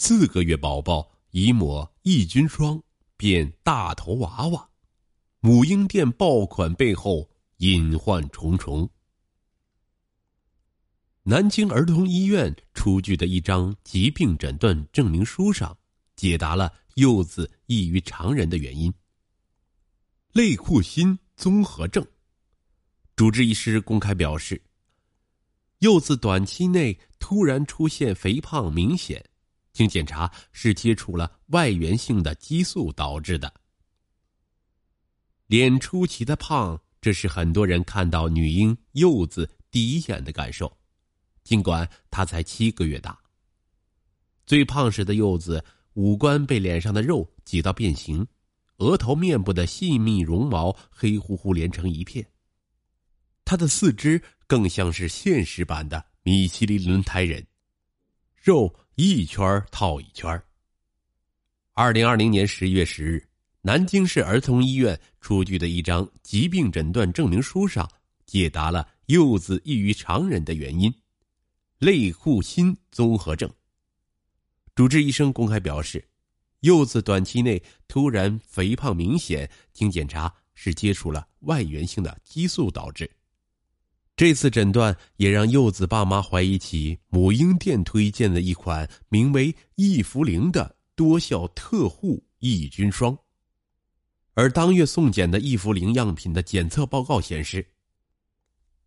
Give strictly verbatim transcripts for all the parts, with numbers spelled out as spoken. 四个月宝宝一抹抑菌霜变大头娃娃，母婴店爆款背后隐患重重。南京儿童医院出具的一张疾病诊断证明书上解答了幼子异于常人的原因：类库欣综合症。主治医师公开表示，幼子短期内突然出现肥胖明显，经检查是接触了外源性的激素导致的。脸出奇的胖，这是很多人看到女婴幼子第一眼的感受，尽管她才七个月大。最胖时的幼子五官被脸上的肉挤到变形，额头面部的细密绒毛黑乎乎连成一片，她的四肢更像是现实版的米其林轮胎人，肉一圈套一圈。二零二零年十月十日，南京市儿童医院出具的一张疾病诊断证明书上解答了幼子异于常人的原因：类库欣综合症。主治医生公开表示，幼子短期内突然肥胖明显，经检查是接触了外源性的激素导致。这次诊断也让幼子爸妈怀疑起母婴店推荐的一款名为益福灵的多效特护抑菌霜，而当月送检的益福灵样品的检测报告显示，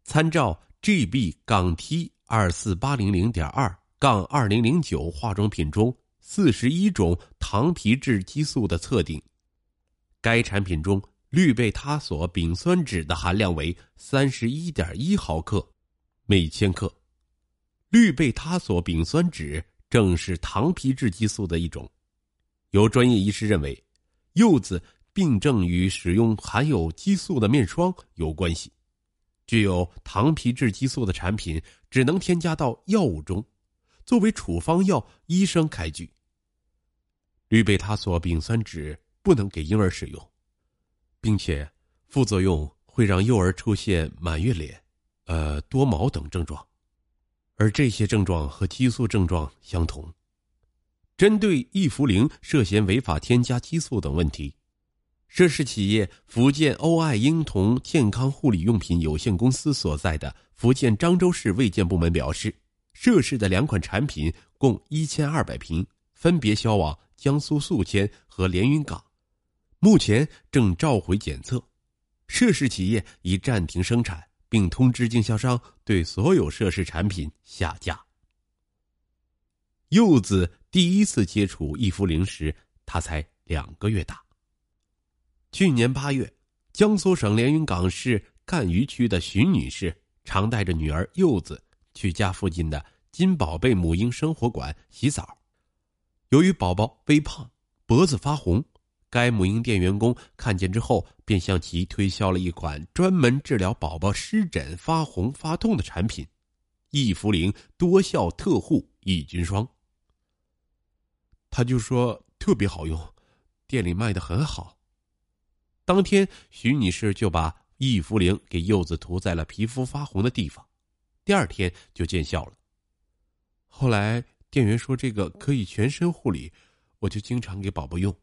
参照 G B T 二四八零零点二杠二零零九 化妆品中四十一种糖皮质激素的测定，该产品中氯贝他索丙酸酯的含量为 三十一点一 毫克每千克。氯贝他索丙酸酯正是糖皮质激素的一种。有专业医师认为，幼子病症与使用含有激素的面霜有关系。具有糖皮质激素的产品只能添加到药物中，作为处方药医生开具。氯贝他索丙酸酯不能给婴儿使用，并且副作用会让幼儿出现满月脸、呃多毛等症状，而这些症状和激素症状相同。针对益福灵涉嫌违法添加激素等问题，涉事企业福建欧爱婴童健康护理用品有限公司所在的福建漳州市卫健部门表示，涉事的两款产品共一千二百瓶，分别销往江苏宿迁和连云港，目前正召回检测，涉事企业已暂停生产，并通知经销商对所有涉事产品下架。幼子第一次接触益福灵时，他才两个月大。去年八月，江苏省连云港市赣榆区的徐女士常带着女儿幼子去家附近的金宝贝母婴生活馆洗澡，由于宝宝微胖，脖子发红，该母婴店员工看见之后，便向其推销了一款专门治疗宝宝湿疹、发红、发痛的产品——益福灵多效特护抑菌霜。他就说特别好用，店里卖的很好。当天，徐女士就把益福灵给柚子涂在了皮肤发红的地方，第二天就见效了。后来，店员说这个可以全身护理，我就经常给宝宝用。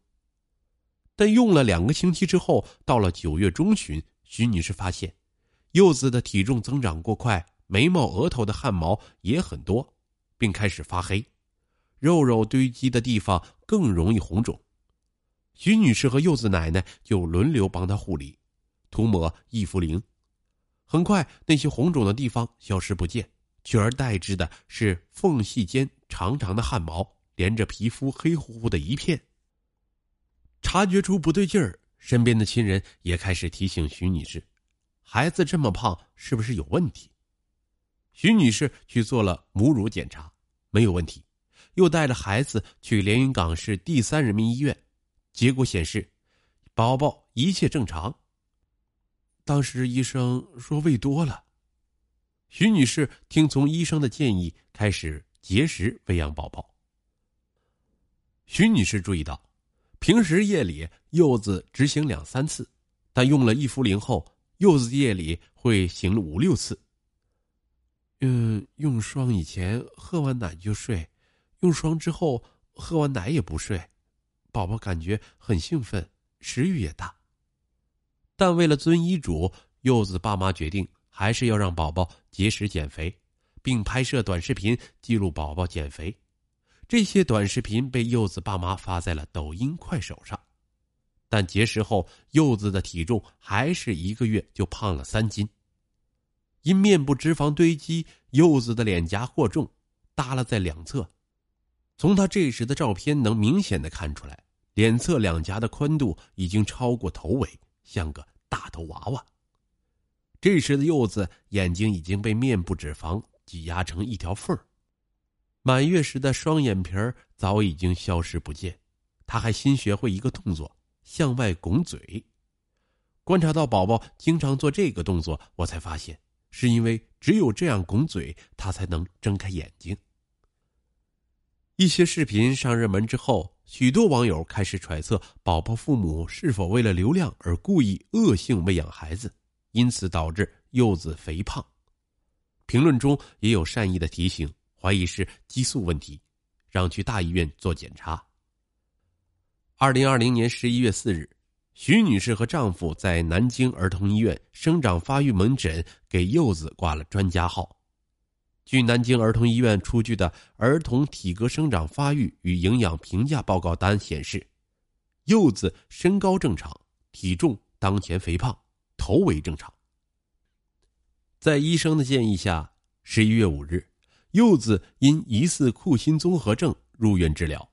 但用了两个星期之后，到了九月中旬，徐女士发现幼子的体重增长过快，眉毛、额头的汗毛也很多，并开始发黑，肉肉堆积的地方更容易红肿。徐女士和幼子奶奶就轮流帮她护理，涂抹益福灵。很快，那些红肿的地方消失不见，取而代之的是缝隙间长长的汗毛，连着皮肤黑乎乎的一片。察觉出不对劲儿，身边的亲人也开始提醒徐女士，孩子这么胖是不是有问题？徐女士去做了母乳检查，没有问题，又带着孩子去连云港市第三人民医院，结果显示宝宝一切正常。当时医生说喂多了，徐女士听从医生的建议，开始节食喂养宝宝。徐女士注意到，平时夜里柚子只醒两三次，但用了益福灵后，柚子夜里会醒了五六次。嗯，用霜以前喝完奶就睡，用霜之后喝完奶也不睡，宝宝感觉很兴奋，食欲也大。但为了遵医嘱，柚子爸妈决定还是要让宝宝节食减肥，并拍摄短视频记录宝宝减肥。这些短视频被柚子爸妈发在了抖音、快手上。但节食后，柚子的体重还是一个月就胖了三斤。因面部脂肪堆积，柚子的脸颊过重，耷拉在两侧。从他这时的照片能明显的看出来，脸侧两颊的宽度已经超过头围，像个大头娃娃。这时的柚子眼睛已经被面部脂肪挤压成一条缝儿。满月时的双眼皮儿早已经消失不见，他还新学会一个动作，向外拱嘴。观察到宝宝经常做这个动作，我才发现是因为只有这样拱嘴，他才能睁开眼睛。一些视频上热门之后，许多网友开始揣测宝宝父母是否为了流量而故意恶性喂养孩子，因此导致柚子肥胖。评论中也有善意的提醒，怀疑是激素问题，让去大医院做检查。二零二零年十一月四日，徐女士和丈夫在南京儿童医院生长发育门诊给柚子挂了专家号。据南京儿童医院出具的《儿童体格生长发育与营养评价报告单》显示，柚子身高正常，体重当前肥胖，头围正常。在医生的建议下，十一月五日，柚子因疑似库欣综合症入院治疗。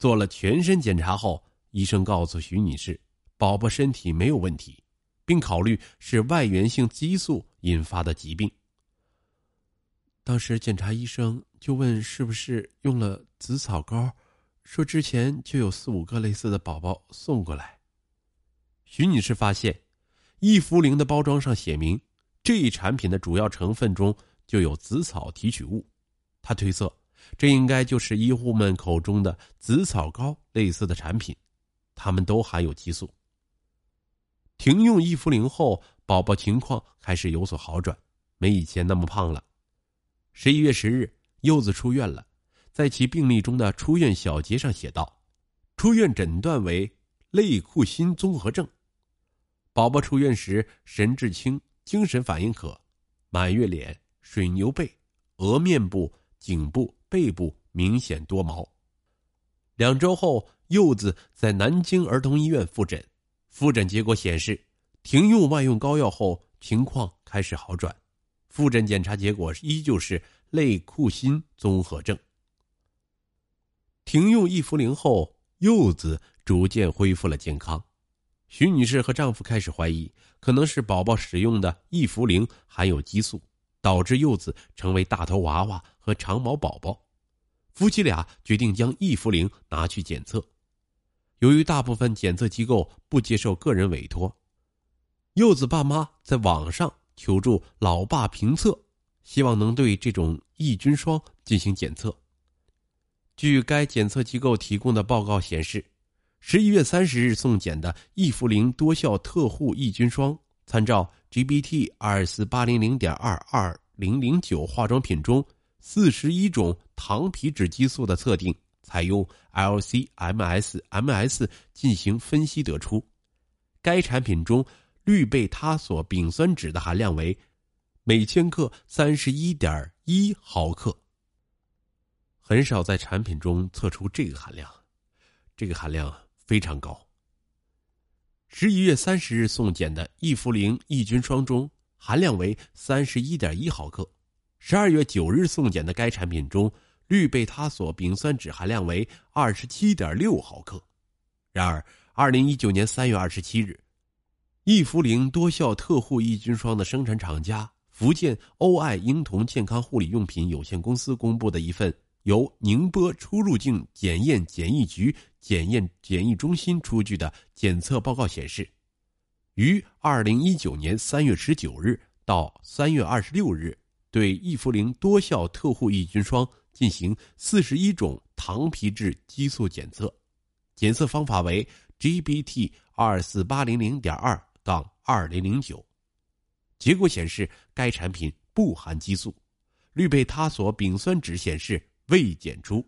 做了全身检查后，医生告诉徐女士，宝宝身体没有问题，并考虑是外源性激素引发的疾病。当时检查医生就问是不是用了紫草膏，说之前就有四五个类似的宝宝送过来。徐女士发现益肤灵的包装上写明这一产品的主要成分中就有紫草提取物，他推测这应该就是医护们口中的紫草膏类似的产品，它们都含有激素。停用益肤灵后，宝宝情况开始有所好转，没以前那么胖了。十一月十日，柚子出院了。在其病历中的出院小结上写道，出院诊断为类库欣综合症。宝宝出院时神志清，精神反应可，满月脸，水牛背，额面部、颈部、背部明显多毛。两周后，柚子在南京儿童医院复诊，复诊结果显示停用外用膏药后情况开始好转，复诊检查结果依旧是类库欣综合症。停用益肤灵后，柚子逐渐恢复了健康。徐女士和丈夫开始怀疑，可能是宝宝使用的益肤灵含有激素，导致柚子成为大头娃娃和长毛宝宝。夫妻俩决定将益肤灵拿去检测。由于大部分检测机构不接受个人委托，柚子爸妈在网上求助老爸评测，希望能对这种抑菌霜进行检测。据该检测机构提供的报告显示，十一月三十日送检的益肤灵多效特护抑菌霜，参照 G B T 二四八零零点二二零零九 化妆品中四十一种糖皮质激素的测定，采用 L C M S M S 进行分析得出，该产品中氯贝他索丙酸酯的含量为每千克 三十一点一 毫克。很少在产品中测出这个含量，这个含量非常高。十一月三十日送检的益肤灵抑菌霜中含量为 三十一点一 毫克，十二月九日送检的该产品中氯贝他索丙酸酯含量为 二十七点六 毫克。然而二零一九年三月二十七日，益肤灵多效特护抑菌霜的生产厂家福建欧爱婴童健康护理用品有限公司公布的一份由宁波出入境检验检疫局检验检疫中心出具的检测报告显示，于二零一九年三月十九日到三月二十六日，对益肤灵多效特护抑菌霜进行四十一种糖皮质激素检测，检测方法为 G B T 二四八零零点二杠二零零九。结果显示该产品不含激素，氯贝他索丙酸酯显示未检出。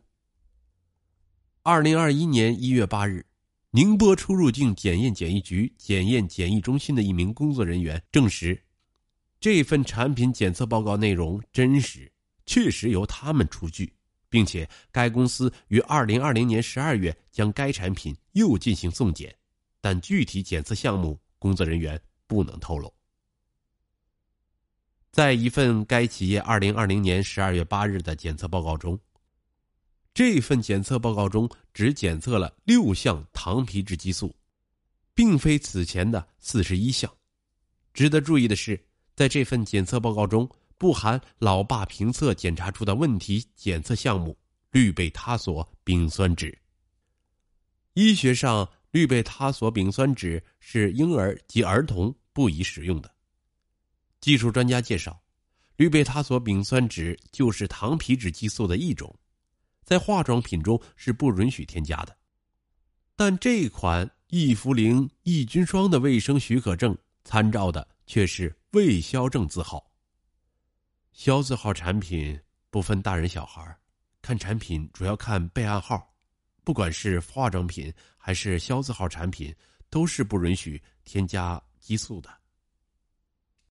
二零二一年一月八日，宁波出入境检验检疫局检验检疫中心的一名工作人员证实，这份产品检测报告内容真实，确实由他们出具，并且该公司于二零二零年十二月将该产品又进行送检，但具体检测项目工作人员不能透露。在一份该企业二零二零年十二月八日的检测报告中，这份检测报告中只检测了六项糖皮质激素，并非此前的四十一项。值得注意的是，在这份检测报告中不含老爸评测检查出的问题检测项目氯贝他索丙酸酯。医学上，氯贝他索丙酸酯是婴儿及儿童不宜使用的。技术专家介绍，氯贝他索丙酸酯就是糖皮质激素的一种，在化妆品中是不允许添加的。但这款益芙灵抑菌霜的卫生许可证参照的却是卫消证字号。消字号产品不分大人小孩，看产品主要看备案号，不管是化妆品还是消字号产品，都是不允许添加激素的。